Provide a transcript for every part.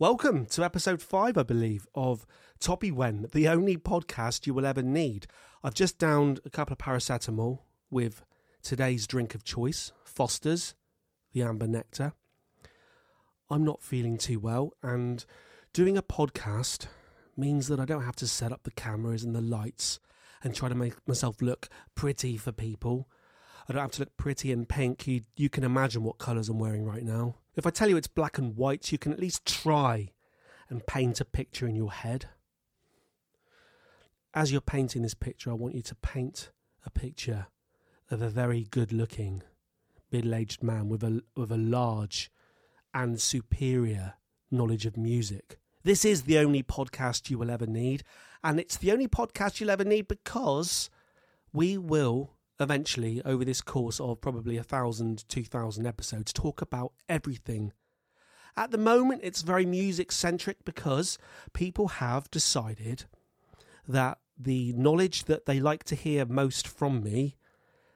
Welcome to episode 5, I believe, of Toppy Wen, the only podcast you will ever need. I've just downed a couple of paracetamol with today's drink of choice, Foster's, the Amber Nectar. I'm not feeling too well, and doing a podcast means that I don't have to set up the cameras and the lights and try to make myself look pretty for people. I don't have to look pretty in pink. You can imagine what colours I'm wearing right now. If I tell you it's black and white, you can at least try and paint a picture in your head. As you're painting this picture, I want you to paint a picture of a very good-looking middle-aged man with a large and superior knowledge of music. This is the only podcast you will ever need, and it's the only podcast you'll ever need because we will eventually, over this course of probably 1,000, 2,000 episodes, talk about everything. At the moment, it's very music-centric because people have decided that the knowledge that they like to hear most from me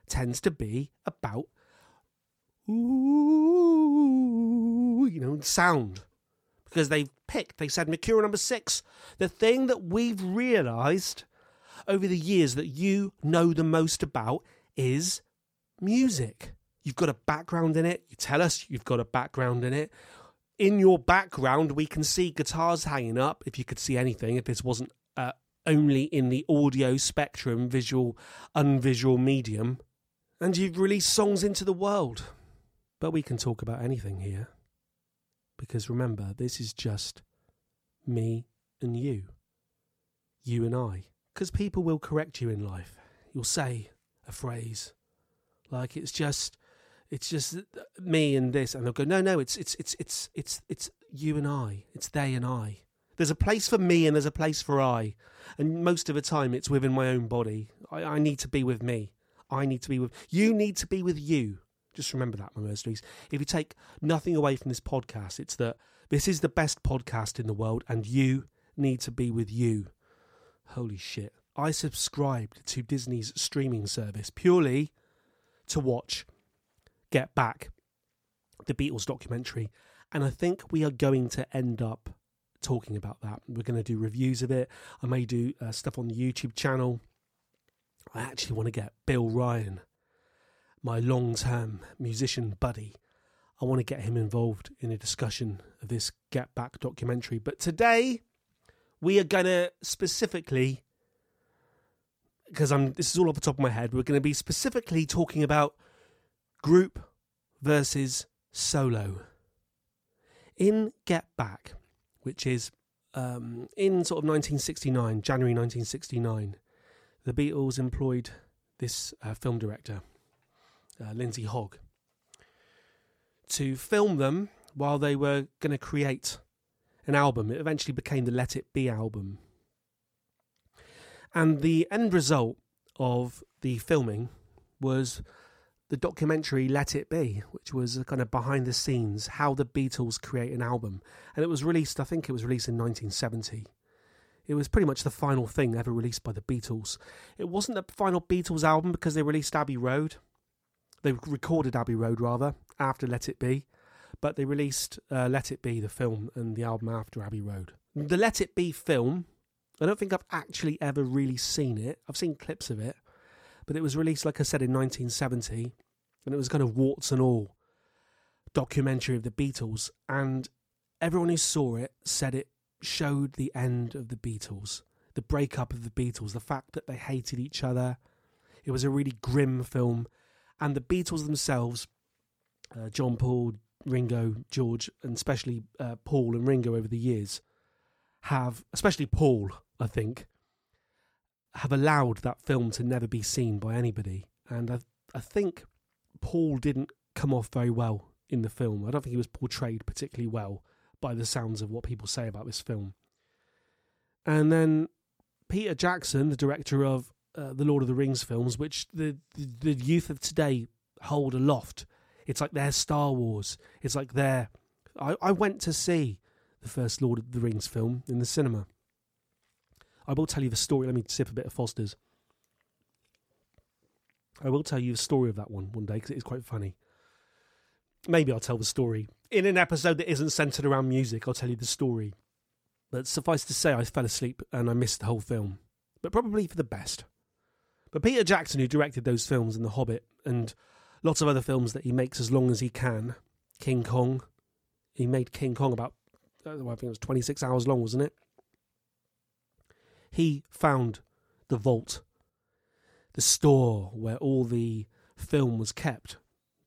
tends to be about, sound. Because they said Mercurial number 6, the thing that we've realised over the years that you know the most about is music. You've got a background in it. You tell us you've got a background in it. In your background, we can see guitars hanging up, if you could see anything, if this wasn't only in the audio spectrum, visual, unvisual medium. And you've released songs into the world. But we can talk about anything here. Because remember, this is just me and you. You and I. Because people will correct you in life. You'll say a phrase like it's just me and this, and they'll go, no, it's you and I. It's they and I. There's a place for me and there's a place for I. And most of the time it's within my own body. I need to be with me. I need to be with you. Need to be with you. Just remember that, my mercenaries. If you take nothing away from this podcast, it's that this is the best podcast in the world and you need to be with you. Holy shit. I subscribed to Disney's streaming service purely to watch Get Back, the Beatles documentary. And I think we are going to end up talking about that. We're going to do reviews of it. I may do stuff on the YouTube channel. I actually want to get Bill Ryan, my long-term musician buddy. I want to get him involved in a discussion of this Get Back documentary. But today, we are going to specifically, because this is all off the top of my head, we're going to be specifically talking about group versus solo. In Get Back, which is in sort of 1969, January 1969, the Beatles employed this film director, Lindsay Hogg, to film them while they were going to create an album. It eventually became the Let It Be album. And the end result of the filming was the documentary Let It Be, which was a kind of behind the scenes, how the Beatles create an album. And it was released, I think it was released in 1970. It was pretty much the final thing ever released by the Beatles. It wasn't the final Beatles album because they released Abbey Road. They recorded Abbey Road, rather, after Let It Be. But they released Let It Be, the film, and the album after Abbey Road. The Let It Be film, I don't think I've actually ever really seen it. I've seen clips of it. But it was released, like I said, in 1970. And it was kind of warts and all documentary of the Beatles. And everyone who saw it said it showed the end of the Beatles. The breakup of the Beatles. The fact that they hated each other. It was a really grim film. And the Beatles themselves, John, Paul, Ringo, George, and especially Paul and Ringo over the years have, especially Paul, I think, have allowed that film to never be seen by anybody. And I think Paul didn't come off very well in the film. I don't think he was portrayed particularly well by the sounds of what people say about this film. And then Peter Jackson, the director of the Lord of the Rings films, which the youth of today hold aloft. It's like their Star Wars. It's like their... I went to see the first Lord of the Rings film in the cinema. I will tell you the story. Let me sip a bit of Foster's. I will tell you the story of that one day because it is quite funny. Maybe I'll tell the story in an episode that isn't centred around music, I'll tell you the story. But suffice to say, I fell asleep and I missed the whole film. But probably for the best. But Peter Jackson, who directed those films and The Hobbit, and lots of other films that he makes as long as he can, King Kong. He made King Kong about, I think it was 26 hours long, wasn't it? He found the vault, the store where all the film was kept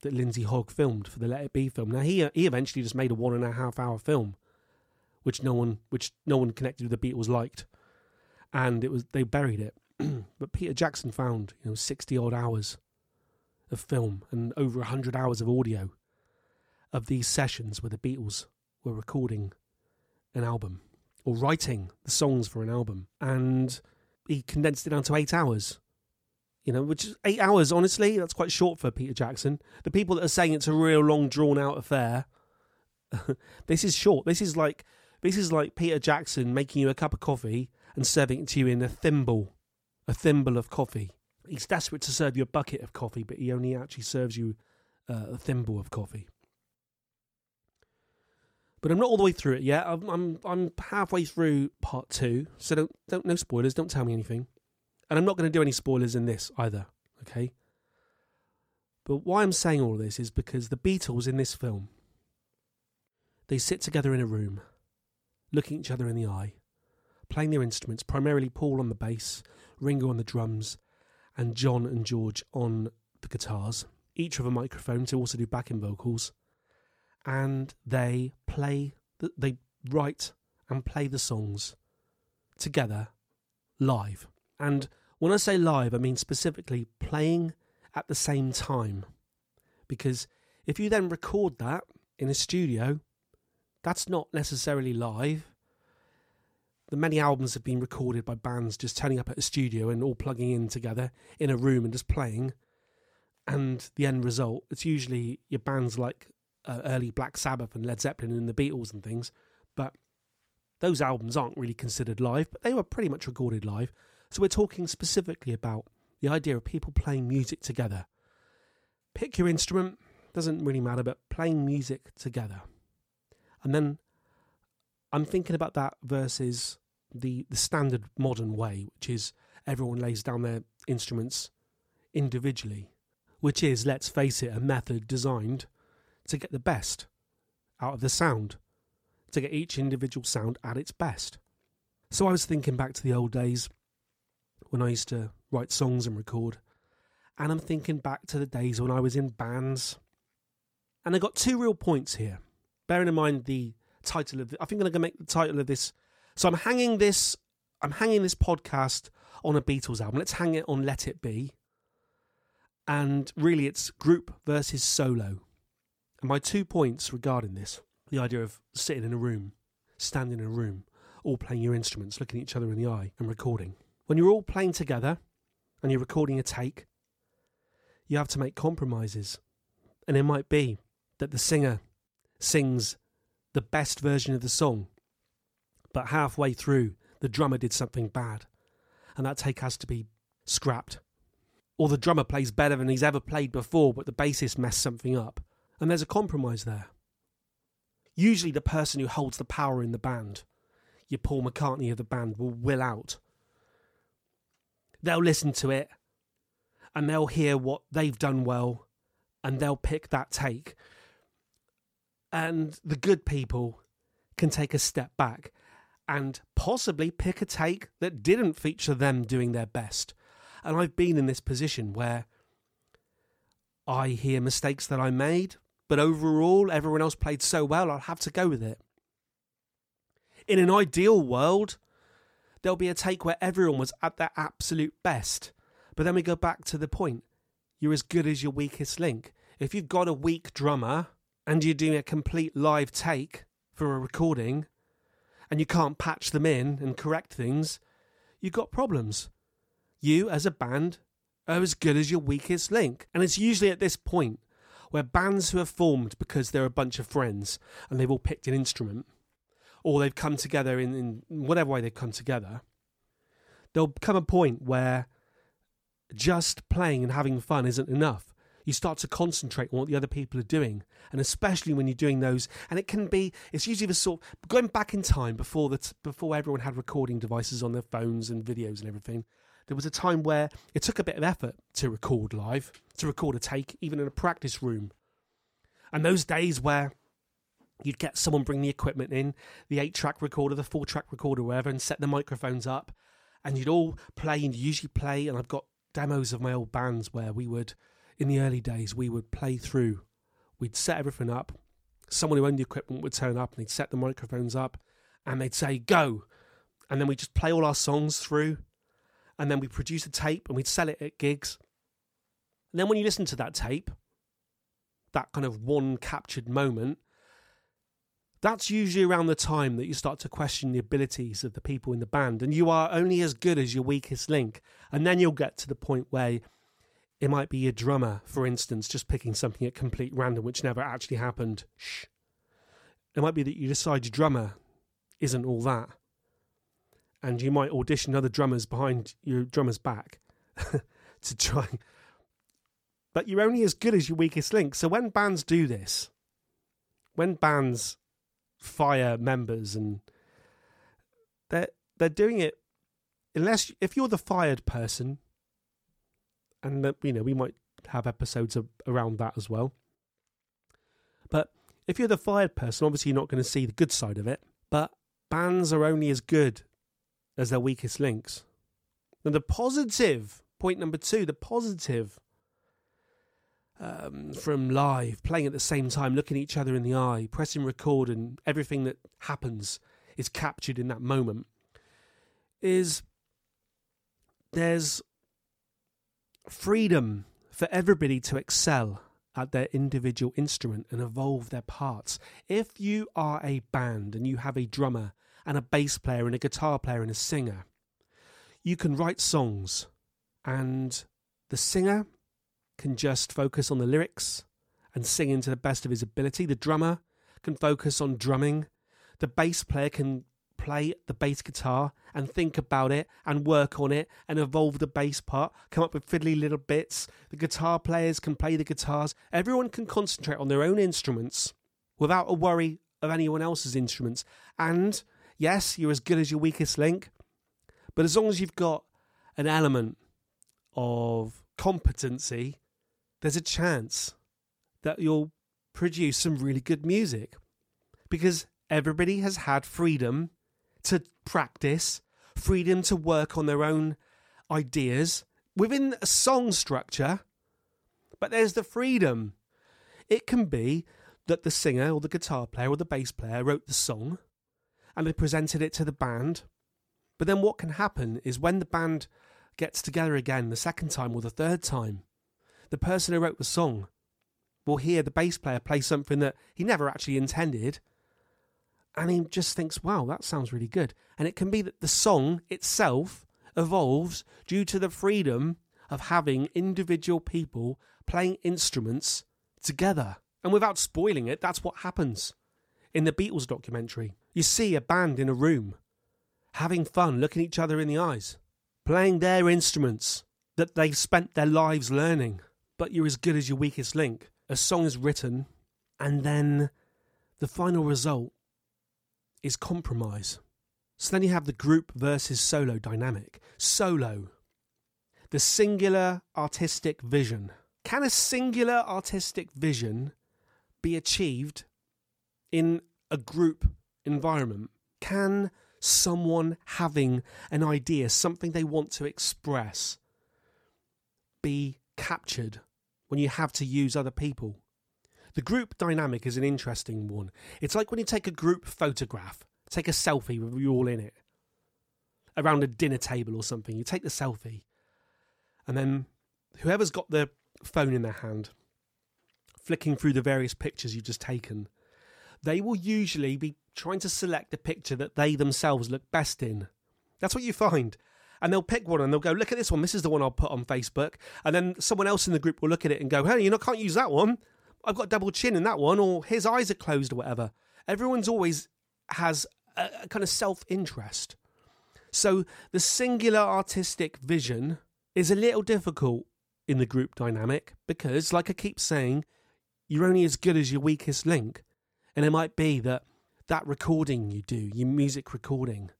that Lindsay Hogg filmed for the Let It Be film. Now, he eventually just made a 1.5 hour film, which no one connected with the Beatles liked. And they buried it. But Peter Jackson found, 60-odd hours of film and over 100 hours of audio of these sessions where the Beatles were recording an album or writing the songs for an album. And he condensed it down to 8 hours. Which is 8 hours, honestly, that's quite short for Peter Jackson. The people that are saying it's a real long, drawn-out affair, this is short. This is like Peter Jackson making you a cup of coffee and serving it to you in a thimble of coffee. He's desperate to serve you a bucket of coffee, but he only actually serves you a thimble of coffee. But I'm not all the way through it yet. I'm halfway through part two, so don't no spoilers. Don't tell me anything. And I'm not going to do any spoilers in this either, okay? But why I'm saying all this is because the Beatles in this film, they sit together in a room, looking each other in the eye, playing their instruments, primarily Paul on the bass, Ringo on the drums, and John and George on the guitars, each with a microphone to also do backing vocals. And they write and play the songs together live. And when I say live, I mean specifically playing at the same time. Because if you then record that in a studio, that's not necessarily live. The many albums have been recorded by bands just turning up at a studio and all plugging in together in a room and just playing. And the end result, it's usually your bands like early Black Sabbath and Led Zeppelin and the Beatles and things. But those albums aren't really considered live, but they were pretty much recorded live. So we're talking specifically about the idea of people playing music together. Pick your instrument, doesn't really matter, but playing music together. And then I'm thinking about that versus the standard modern way, which is everyone lays down their instruments individually, which is, let's face it, a method designed to get the best out of the sound, to get each individual sound at its best. So I was thinking back to the old days, when I used to write songs and record. And I'm thinking back to the days when I was in bands. And I got two real points here. Bearing in mind the title of... I think I'm going to make the title of this... So I'm hanging this podcast on a Beatles album. Let's hang it on Let It Be. And really it's group versus solo. And my 2 points regarding this, the idea of sitting in a room, standing in a room, all playing your instruments, looking each other in the eye and recording. When you're all playing together and you're recording a take, you have to make compromises. And it might be that the singer sings the best version of the song, but halfway through, the drummer did something bad, and that take has to be scrapped. Or the drummer plays better than he's ever played before, but the bassist messed something up. And there's a compromise there. Usually the person who holds the power in the band, your Paul McCartney of the band, will will out. They'll listen to it and they'll hear what they've done well and they'll pick that take. And the good people can take a step back and possibly pick a take that didn't feature them doing their best. And I've been in this position where I hear mistakes that I made, but overall everyone else played so well, I'll have to go with it. In an ideal world, there'll be a take where everyone was at their absolute best. But then we go back to the point. You're as good as your weakest link. If you've got a weak drummer and you're doing a complete live take for a recording and you can't patch them in and correct things, you've got problems. You, as a band, are as good as your weakest link. And it's usually at this point where bands who have formed because they're a bunch of friends and they've all picked an instrument, or they've come together in whatever way they've come together, there'll come a point where just playing and having fun isn't enough. you start to concentrate on what the other people are doing, and especially when you're doing those. And it can be, it's usually the sort of, going back in time before that, before everyone had recording devices on their phones and videos and everything, there was a time where it took a bit of effort to record live, to record a take, even in a practice room. And those days where you'd get someone bring the equipment in, the 8-track recorder, the 4-track recorder, whatever, and set the microphones up, and you'd all play, and usually play, and I've got demos of my old bands where we would, in the early days, we would play through. We'd set everything up. Someone who owned the equipment would turn up, and they'd set the microphones up, and they'd say, go. And then we'd just play all our songs through, and then we'd produce a tape, and we'd sell it at gigs. And then when you listen to that tape, that kind of one captured moment, that's usually around the time that you start to question the abilities of the people in the band, and you are only as good as your weakest link. And then you'll get to the point where it might be your drummer, for instance, just picking something at complete random, which never actually happened. Shh. It might be that you decide your drummer isn't all that, and you might audition other drummers behind your drummer's back to try. But you're only as good as your weakest link. So when bands do this, when bands fire members, and they're doing it, unless if you're the fired person, and you know, we might have episodes around that as well, but if you're the fired person, obviously you're not going to see the good side of it. But bands are only as good as their weakest links. And the positive, point number two, the positive from live, playing at the same time, looking each other in the eye, pressing record, and everything that happens is captured in that moment, is there's freedom for everybody to excel at their individual instrument and evolve their parts. If you are a band and you have a drummer and a bass player and a guitar player and a singer, you can write songs, and the singer can just focus on the lyrics and singing to the best of his ability. The drummer can focus on drumming. The bass player can play the bass guitar and think about it and work on it and evolve the bass part, come up with fiddly little bits. The guitar players can play the guitars. Everyone can concentrate on their own instruments without a worry of anyone else's instruments. And yes, you're as good as your weakest link, but as long as you've got an element of competency, there's a chance that you'll produce some really good music, because everybody has had freedom to practice, freedom to work on their own ideas within a song structure, but there's the freedom. It can be that the singer or the guitar player or the bass player wrote the song and they presented it to the band, but then what can happen is when the band gets together again the second time or the third time, the person who wrote the song will hear the bass player play something that he never actually intended, and he just thinks, wow, that sounds really good. And it can be that the song itself evolves due to the freedom of having individual people playing instruments together. And without spoiling it, that's what happens in the Beatles documentary. You see a band in a room having fun, looking each other in the eyes, playing their instruments that they've spent their lives learning. But you're as good as your weakest link. A song is written, and then the final result is compromise. So then you have the group versus solo dynamic. Solo, the singular artistic vision. Can a singular artistic vision be achieved in a group environment? Can someone having an idea, something they want to express, be captured when you have to use other people? The group dynamic is an interesting one. It's like when you take a group photograph, take a selfie with you all in it, around a dinner table or something. You take the selfie, and then whoever's got the phone in their hand, flicking through the various pictures you've just taken, they will usually be trying to select a picture that they themselves look best in. That's what you find. And they'll pick one and they'll go, look at this one. This is the one I'll put on Facebook. And then someone else in the group will look at it and go, hey, you know, can't use that one. I've got a double chin in that one, or his eyes are closed, or whatever. Everyone's always has a kind of self-interest. So the singular artistic vision is a little difficult in the group dynamic, because, like I keep saying, you're only as good as your weakest link. And it might be that that recording you do, your music recording,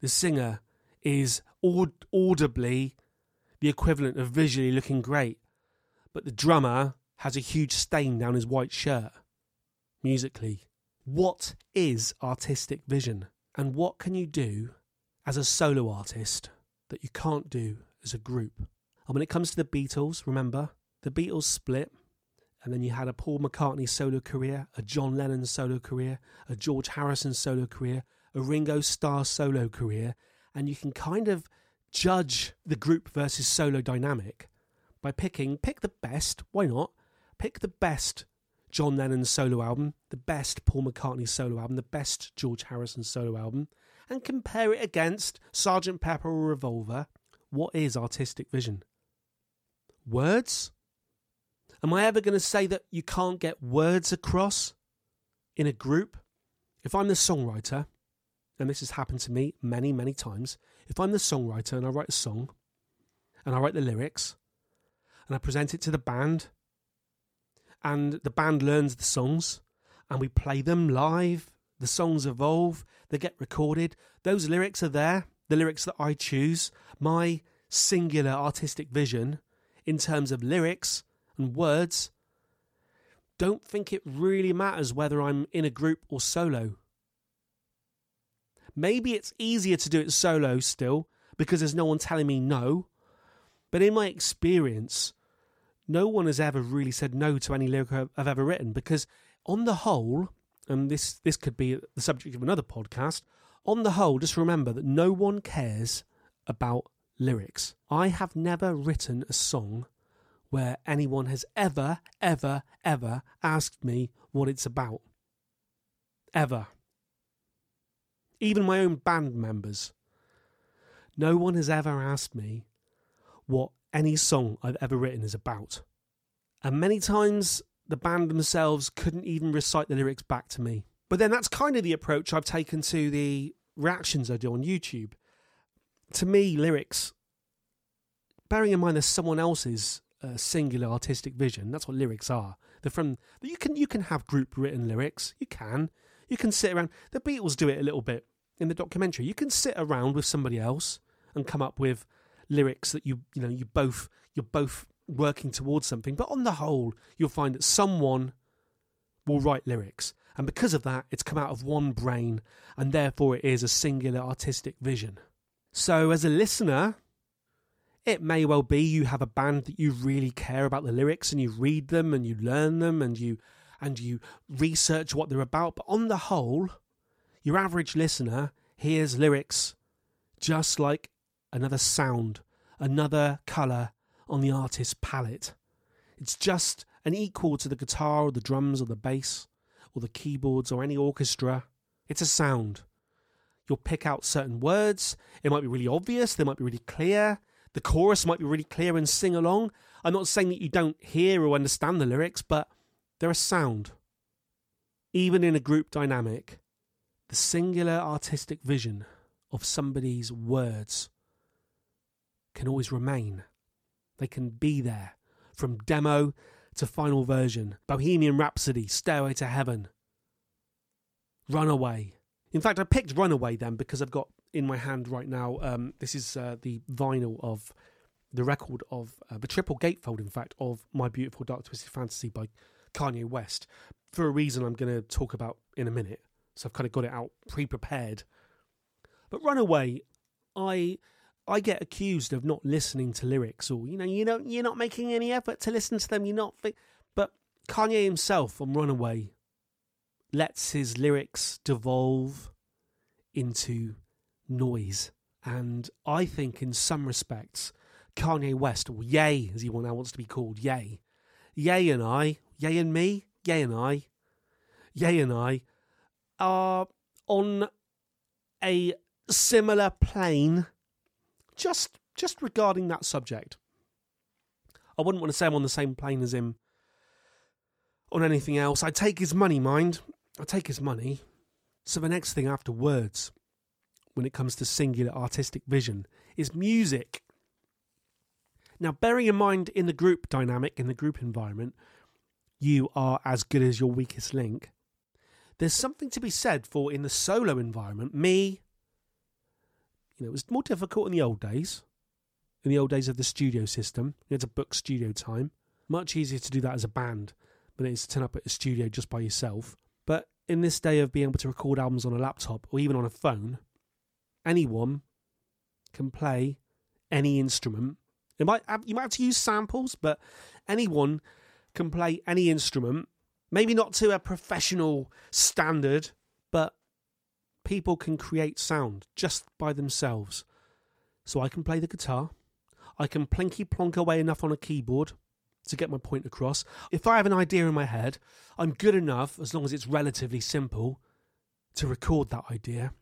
the singer is audibly the equivalent of visually looking great, but the drummer has a huge stain down his white shirt. Musically, what is artistic vision? And what can you do as a solo artist that you can't do as a group? And when it comes to the Beatles, remember, the Beatles split, and then you had a Paul McCartney solo career, a John Lennon solo career, a George Harrison solo career, a Ringo Starr solo career, and you can kind of judge the group versus solo dynamic by pick the best, why not? Pick the best John Lennon solo album, the best Paul McCartney solo album, the best George Harrison solo album, and compare it against Sgt. Pepper or Revolver. What is artistic vision? Words? Am I ever going to say that you can't get words across in a group? If I'm the songwriter, and this has happened to me many, many times, if I'm the songwriter and I write a song, and I write the lyrics, and I present it to the band, and the band learns the songs, and we play them live, the songs evolve, they get recorded, those lyrics are there, the lyrics that I choose, my singular artistic vision in terms of lyrics and words. Don't think it really matters whether I'm in a group or solo. Maybe it's easier to do it solo still because there's no one telling me no, but in my experience, no one has ever really said no to any lyric I've ever written, because on the whole, and this could be the subject of another podcast, on the whole, just remember that no one cares about lyrics. I have never written a song where anyone has ever asked me what it's about. Ever. Even my own band members. No one has ever asked me what any song I've ever written is about. And many times the band themselves couldn't even recite the lyrics back to me. But then that's kind of the approach I've taken to the reactions I do on YouTube. To me, lyrics, bearing in mind there's someone else's singular artistic vision. That's what lyrics are. They're from you can have group written lyrics. You can sit around. The Beatles do it a little bit in the documentary. You can sit around with somebody else and come up with lyrics that you're both working towards something. But on the whole, you'll find that someone will write lyrics, and because of that, it's come out of one brain, and therefore it is a singular artistic vision. So as a listener, it may well be you have a band that you really care about the lyrics and you read them and you learn them and you research what they're about. But on the whole, your average listener hears lyrics just like another sound, another colour on the artist's palette. It's just an equal to the guitar or the drums or the bass or the keyboards or any orchestra. It's a sound. You'll pick out certain words. It might be really obvious. They might be really clear. The chorus might be really clear and sing along. I'm not saying that you don't hear or understand the lyrics, but they're a sound. Even in a group dynamic, the singular artistic vision of somebody's words can always remain. They can be there, from demo to final version. Bohemian Rhapsody, Stairway to Heaven, Runaway. In fact, I picked Runaway then because I've got in my hand right now, this is the vinyl of the record of the triple gatefold, in fact, of My Beautiful Dark Twisted Fantasy by Kanye West, for a reason I'm going to talk about in a minute. So I've kind of got it out pre-prepared. But Runaway, I get accused of not listening to lyrics, or you're not making any effort to listen to them. But Kanye himself on Runaway lets his lyrics devolve into noise, and I think in some respects Kanye West, or Yay as he now wants to be called, Yay and I are on a similar plane just regarding that subject. I wouldn't want to say I'm on the same plane as him on anything else. I take his money. So the next thing after words, when it comes to singular artistic vision, is music. Now, bearing in mind in the group dynamic, in the group environment, you are as good as your weakest link. There's something to be said for, in the solo environment, me, you know, it was more difficult in the old days of the studio system. You had to book studio time. Much easier to do that as a band than it is to turn up at a studio just by yourself. But in this day of being able to record albums on a laptop or even on a phone, anyone can play any instrument. You might have to use samples, but anyone can play any instrument. Maybe not to a professional standard, but people can create sound just by themselves. So I can play the guitar. I can plinky-plonk away enough on a keyboard to get my point across. If I have an idea in my head, I'm good enough, as long as it's relatively simple, to record that idea.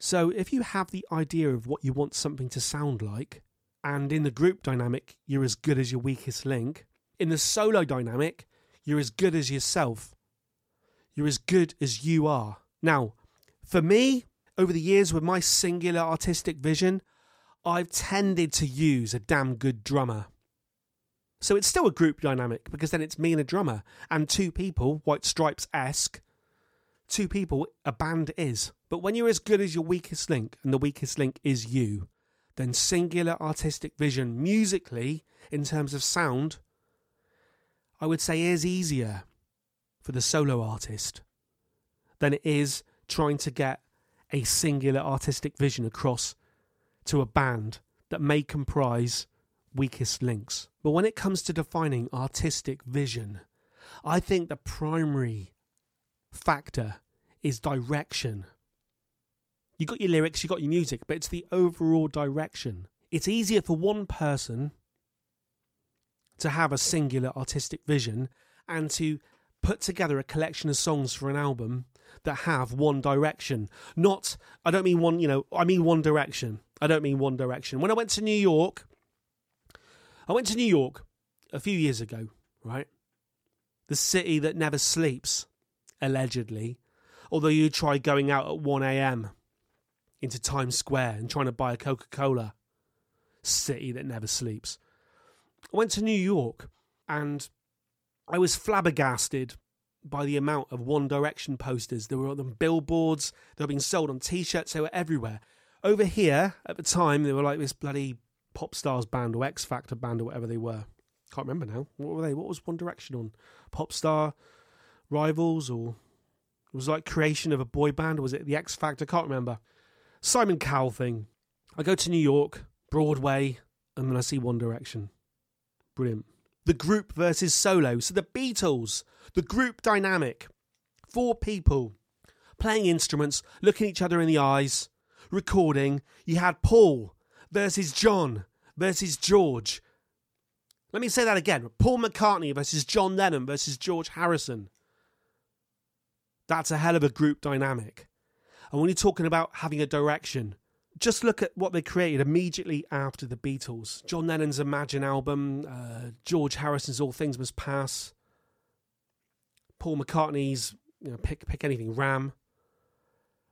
So if you have the idea of what you want something to sound like, and in the group dynamic, you're as good as your weakest link, in the solo dynamic, you're as good as yourself. You're as good as you are. Now, for me, over the years with my singular artistic vision, I've tended to use a damn good drummer. So it's still a group dynamic, because then it's me and a drummer, and two people, White Stripes-esque, two people, a band is. But when you're as good as your weakest link, and the weakest link is you, then singular artistic vision, musically, in terms of sound, I would say is easier for the solo artist than it is trying to get a singular artistic vision across to a band that may comprise weakest links. But when it comes to defining artistic vision, I think the primary factor is direction. You got your lyrics, you got your music, but it's the overall direction. It's easier for one person to have a singular artistic vision and to put together a collection of songs for an album that have one direction. Not, I don't mean one, you know, I mean one direction. I don't mean one direction. When I went to New York, a few years ago, right? The city that never sleeps, allegedly. Although you try going out at 1 a.m. into Times Square and trying to buy a Coca-Cola. City that never sleeps. I went to New York and I was flabbergasted by the amount of One Direction posters. There were on billboards, they were being sold on t-shirts, they were everywhere. Over here, at the time, they were like this bloody Pop Stars band or X Factor band or whatever they were. Can't remember now. What were they? What was One Direction on? Pop Star Rivals, or it was like creation of a boy band, or was it the X Factor? Can't remember. Simon Cowell thing. I go to New York, Broadway, and then I see One Direction. Brilliant. The group versus solo. So the Beatles, the group dynamic. Four people playing instruments, looking each other in the eyes, recording. You had Paul versus John versus George. Let me say that again. Paul McCartney versus John Lennon versus George Harrison. That's a hell of a group dynamic. And when you're talking about having a direction, just look at what they created immediately after the Beatles. John Lennon's Imagine album, George Harrison's All Things Must Pass, Paul McCartney's, you know, pick anything, Ram.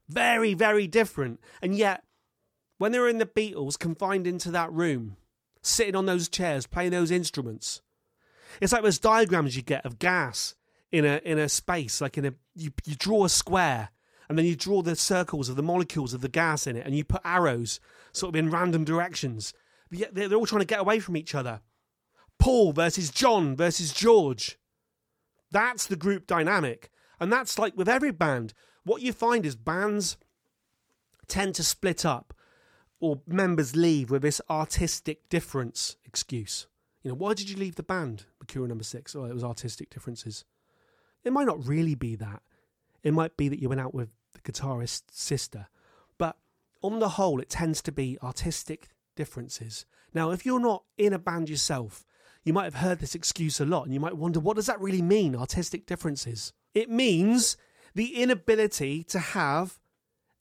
Very, very different. And yet, when they were in the Beatles, confined into that room, sitting on those chairs, playing those instruments, it's like those diagrams you get of gas in a space, like in a you draw a square. And then you draw the circles of the molecules of the gas in it, and you put arrows sort of in random directions. But yet they're all trying to get away from each other. Paul versus John versus George. That's the group dynamic. And that's like with every band. What you find is bands tend to split up, or members leave with this artistic difference excuse. You know, why did you leave the band? Mercurial No. 6. Oh, it was artistic differences. It might not really be that. It might be that you went out with the guitarist's sister. But on the whole, it tends to be artistic differences. Now, if you're not in a band yourself, you might have heard this excuse a lot, and you might wonder, what does that really mean, artistic differences? It means the inability to have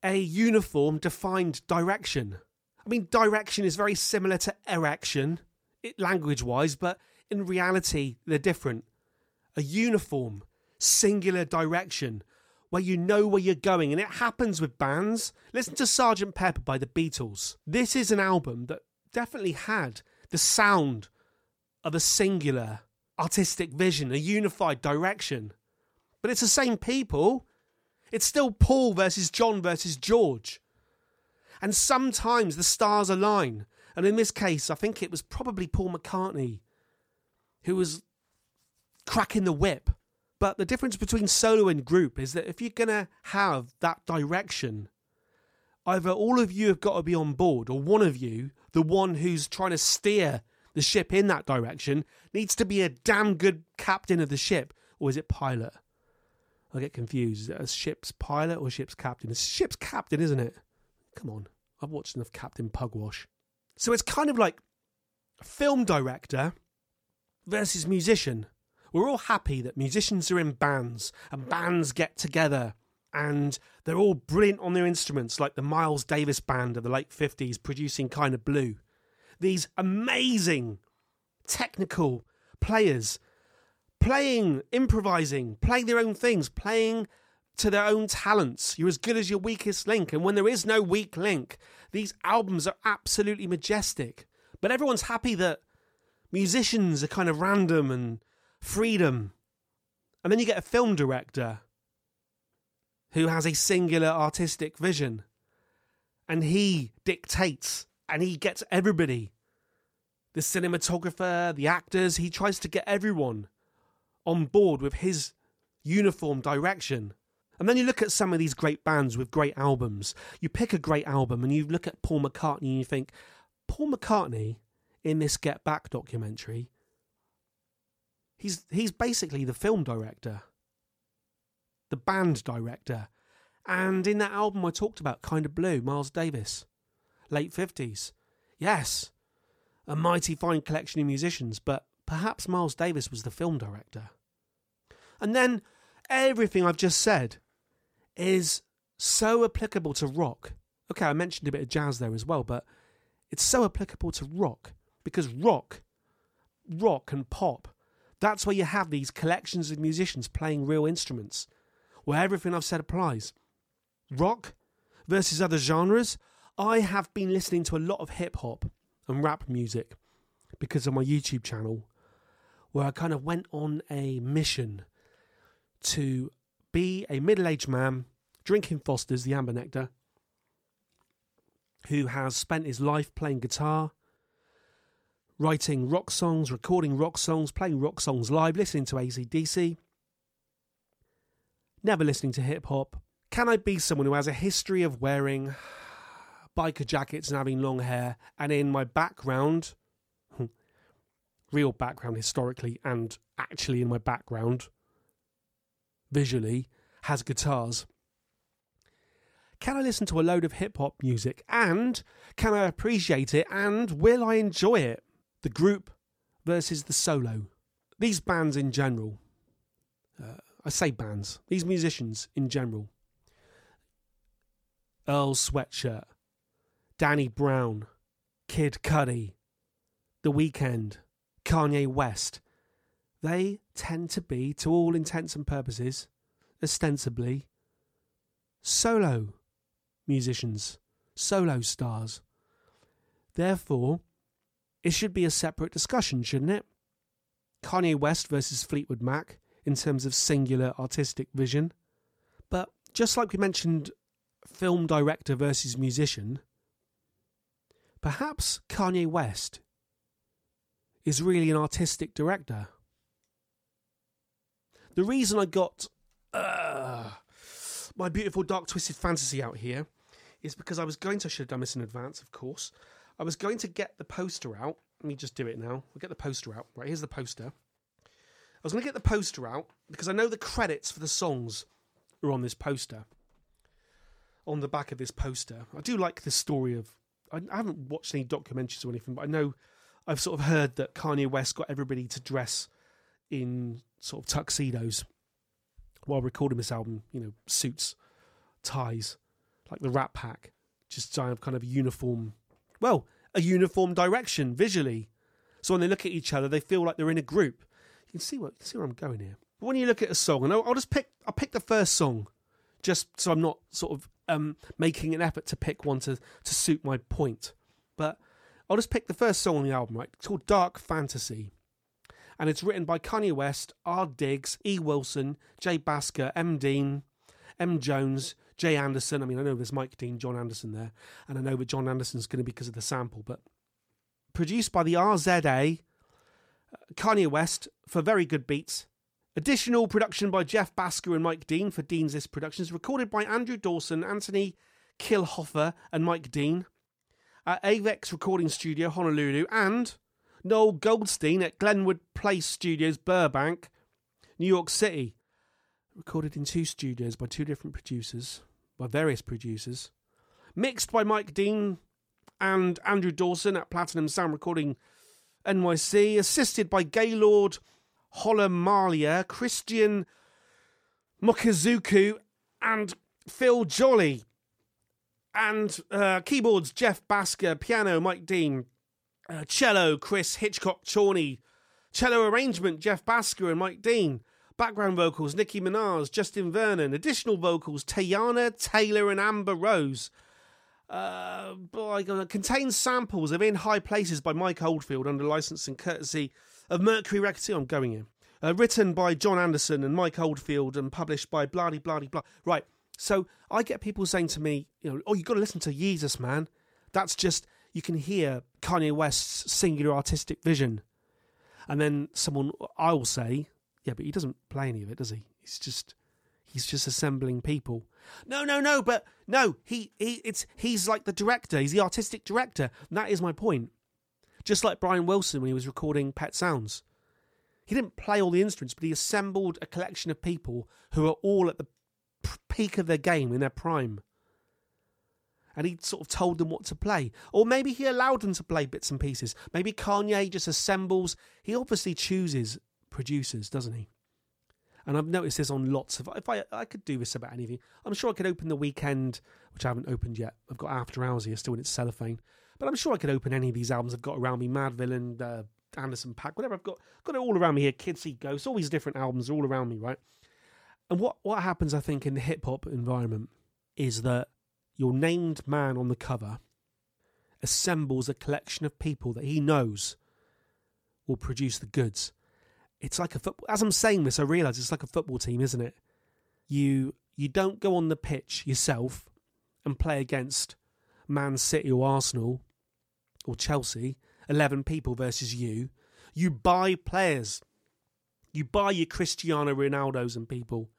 a uniform, defined direction. I mean, direction is very similar to erection, language-wise, but in reality, they're different. A uniform, singular direction, where you know where you're going. And it happens with bands. Listen to Sgt. Pepper by the Beatles. This is an album that definitely had the sound of a singular artistic vision, a unified direction. But it's the same people. It's still Paul versus John versus George. And sometimes the stars align. And in this case, I think it was probably Paul McCartney who was cracking the whip. But the difference between solo and group is that if you're going to have that direction, either all of you have got to be on board, or one of you, the one who's trying to steer the ship in that direction, needs to be a damn good captain of the ship. Or is it pilot? I get confused. Is it a ship's pilot or ship's captain? It's ship's captain, isn't it? Come on. I've watched enough Captain Pugwash. So it's kind of like a film director versus musician. We're all happy that musicians are in bands and bands get together and they're all brilliant on their instruments, like the Miles Davis band of the late 50s producing Kind of Blue. These amazing technical players playing, improvising, playing their own things, playing to their own talents. You're as good as your weakest link. And when there is no weak link, these albums are absolutely majestic. But everyone's happy that musicians are kind of random and freedom. And then you get a film director who has a singular artistic vision. And he dictates and he gets everybody. The cinematographer, the actors, he tries to get everyone on board with his uniform direction. And then you look at some of these great bands with great albums. You pick a great album and you look at Paul McCartney and you think, Paul McCartney in this Get Back documentary, he's basically the film director, the band director. And in that album I talked about, Kind of Blue, Miles Davis, late 50s. Yes, a mighty fine collection of musicians, but perhaps Miles Davis was the film director. And then everything I've just said is so applicable to rock. Okay, I mentioned a bit of jazz there as well, but it's so applicable to rock because rock and pop, that's where you have these collections of musicians playing real instruments, where everything I've said applies. Rock versus other genres. I have been listening to a lot of hip-hop and rap music because of my YouTube channel, where I kind of went on a mission to be a middle-aged man drinking Foster's, the amber nectar, who has spent his life playing guitar, writing rock songs, recording rock songs, playing rock songs live, listening to AC/DC, never listening to hip-hop. Can I be someone who has a history of wearing biker jackets and having long hair, and in my background, real background historically and actually in my background, visually, has guitars? Can I listen to a load of hip-hop music, and can I appreciate it, and will I enjoy it? The group versus the solo. These bands in general, I say bands, these musicians in general, Earl Sweatshirt, Danny Brown, Kid Cudi, The Weeknd, Kanye West, they tend to be, to all intents and purposes, ostensibly, solo musicians, solo stars. Therefore, it should be a separate discussion, shouldn't it? Kanye West versus Fleetwood Mac in terms of singular artistic vision. But just like we mentioned film director versus musician, perhaps Kanye West is really an artistic director. The reason I got My Beautiful Dark Twisted Fantasy out here is because I was going to, I should have done this in advance, of course. I was going to get the poster out. Let me just do it now. We'll get the poster out. Right, here's the poster. I was going to get the poster out because I know the credits for the songs are on this poster, on the back of this poster. I do like the story of... I haven't watched any documentaries or anything, but I know I've sort of heard that Kanye West got everybody to dress in sort of tuxedos while recording this album, you know, suits, ties, like the Rat Pack, just kind of uniform, well, a uniform direction visually. So when they look at each other, they feel like they're in a group. You can see where I'm going here. But when you look at a song, and I'll pick the first song, just so I'm not sort of making an effort to pick one to suit my point. But I'll just pick the first song on the album, right? It's called Dark Fantasy. And it's written by Kanye West, R. Diggs, E. Wilson, J. Basker, M. Dean, M. Jones, J. Anderson. I mean, I know there's Mike Dean, Jon Anderson there. And I know that Jon Anderson's going to be because of the sample. But produced by the RZA, Kanye West, for very good beats. Additional production by Jeff Basker and Mike Dean for Dean's List Productions. Recorded by Andrew Dawson, Anthony Kilhoffer and Mike Dean at Avex Recording Studio, Honolulu, and Noel Goldstein at Glenwood Place Studios, Burbank, New York City. Recorded in two studios by two different producers, by various producers. Mixed by Mike Dean and Andrew Dawson at Platinum Sound Recording NYC. Assisted by Gaylord Holomalia, Christian Mokazuku and Phil Jolly. And keyboards, Jeff Basker, piano, Mike Dean, cello, Chris Hitchcock Chorney, cello arrangement, Jeff Basker and Mike Dean, background vocals, Nicki Minaj, Justin Vernon, additional vocals, Tayana Taylor and Amber Rose. Contains samples of In High Places by Mike Oldfield under license and courtesy of Mercury Records. I'm going here. Written by Jon Anderson and Mike Oldfield and published by blah-de-blah-de-blah. Right. So I get people saying to me, you know, oh, you've got to listen to Yeezus, man. That's just, you can hear Kanye West's singular artistic vision. And then someone, I will say, yeah, but he doesn't play any of it, does he? He's just assembling people. He's like the director. He's the artistic director. And that is my point. Just like Brian Wilson when he was recording Pet Sounds. He didn't play all the instruments, but he assembled a collection of people who are all at the peak of their game in their prime, and he sort of told them what to play, or maybe he allowed them to play bits and pieces. Maybe Kanye just assembles. He obviously chooses producers, doesn't he? And I've noticed this on lots of, if I could do this about anything, I'm sure I could open The Weeknd, which I haven't opened yet. I've got After Hours here still in its cellophane, but I'm sure I could open any of these albums I've got around me. Mad Villain, Anderson Paak, whatever. I've got it all around me here. Kids See Ghosts, all these different albums are all around me, right? And what happens, I think, in the hip-hop environment is that your named man on the cover assembles a collection of people that he knows will produce the goods. It's like a football... As I'm saying this, I realise it's like a football team, isn't it? You don't go on the pitch yourself and play against Man City or Arsenal or Chelsea, 11 people versus you. You buy players. You buy your Cristiano Ronaldos and people.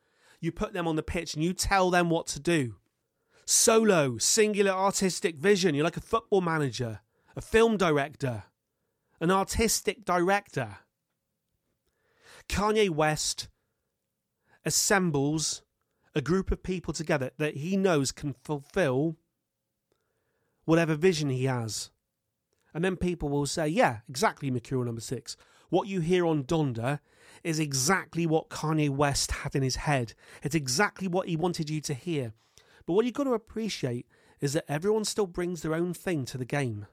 You put them on the pitch and you tell them what to do. Solo, singular artistic vision. You're like a football manager, a film director, an artistic director. Kanye West assembles a group of people together that he knows can fulfill whatever vision he has. And then people will say, yeah, exactly, Mercurial No. 6. What you hear on Donda is exactly what Kanye West had in his head. It's exactly what he wanted you to hear. But what you've got to appreciate is that everyone still brings their own thing to the game.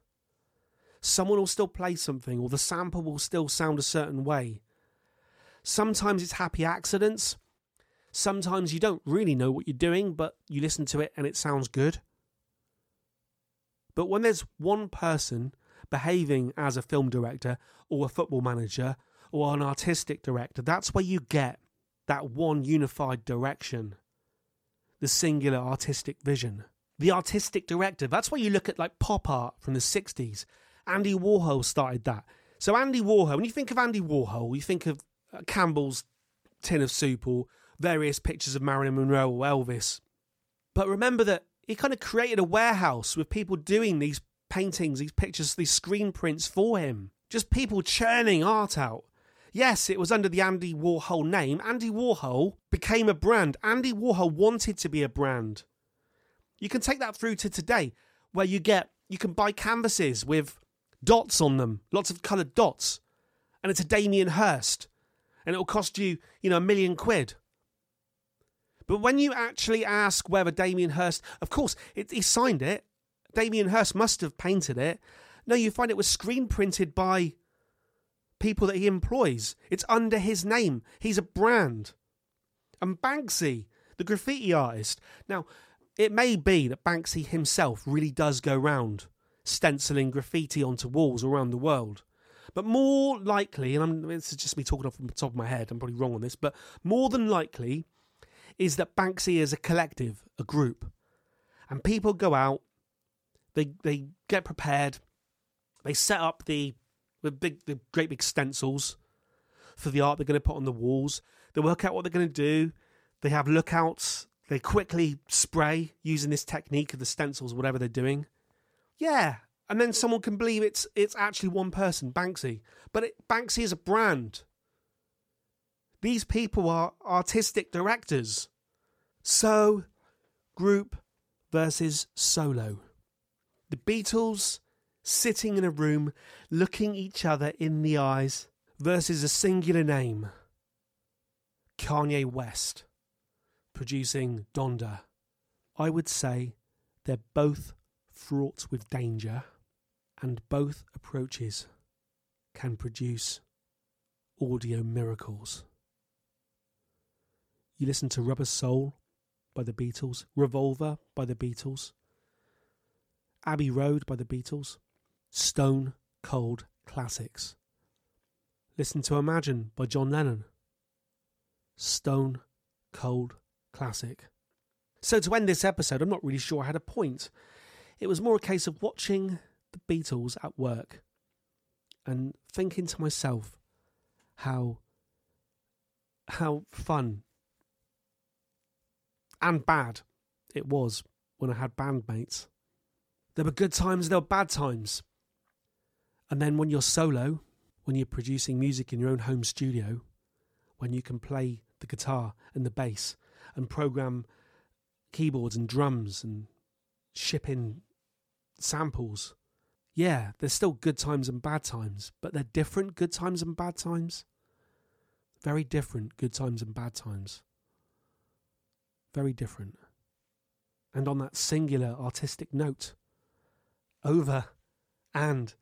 Someone will still play something, or the sample will still sound a certain way. Sometimes it's happy accidents. Sometimes you don't really know what you're doing, but you listen to it and it sounds good. But when there's one person behaving as a film director or a football manager or an artistic director, that's where you get that one unified direction, the singular artistic vision. The artistic director, that's where you look at like pop art from the 60s. Andy Warhol started that. So Andy Warhol, when you think of Andy Warhol, you think of Campbell's Tin of Soup or various pictures of Marilyn Monroe or Elvis. But remember that he kind of created a warehouse with people doing these paintings, these pictures, these screen prints for him. Just people churning art out. Yes, it was under the Andy Warhol name. Andy Warhol became a brand. Andy Warhol wanted to be a brand. You can take that through to today, where you can buy canvases with dots on them, lots of coloured dots. And it's a Damien Hirst. And it'll cost you, £1 million quid. But when you actually ask whether Damien Hirst... Of course, he signed it. Damien Hirst must have painted it. No, you find it was screen printed by... people that he employs. It's under his name. He's a brand. And Banksy, the graffiti artist. Now, it may be that Banksy himself really does go round stenciling graffiti onto walls around the world. But more likely, and this is just me talking off the top of my head, I'm probably wrong on this, but more than likely is that Banksy is a collective, a group. And people go out, they get prepared, they set up the great big stencils for the art they're going to put on the walls. They work out what they're going to do. They have lookouts. They quickly spray using this technique of the stencils, whatever they're doing. Yeah. And then someone can believe it's actually one person, Banksy. But Banksy is a brand. These people are artistic directors. So, group versus solo. The Beatles sitting in a room, looking each other in the eyes, versus a singular name. Kanye West, producing Donda. I would say they're both fraught with danger, and both approaches can produce audio miracles. You listen to Rubber Soul by the Beatles, Revolver by the Beatles, Abbey Road by the Beatles, stone cold classics. Listen to Imagine by John Lennon, stone cold classic. So to end this episode, I'm not really sure I had a point. It was more a case of watching the Beatles at work and thinking to myself how fun and bad it was when I had bandmates. There were good times, there were bad times. And then when you're solo, when you're producing music in your own home studio, when you can play the guitar and the bass and program keyboards and drums and ship in samples. Yeah, there's still good times and bad times, but they're different good times and bad times. Very different good times and bad times. Very different. And on that singular artistic note, over and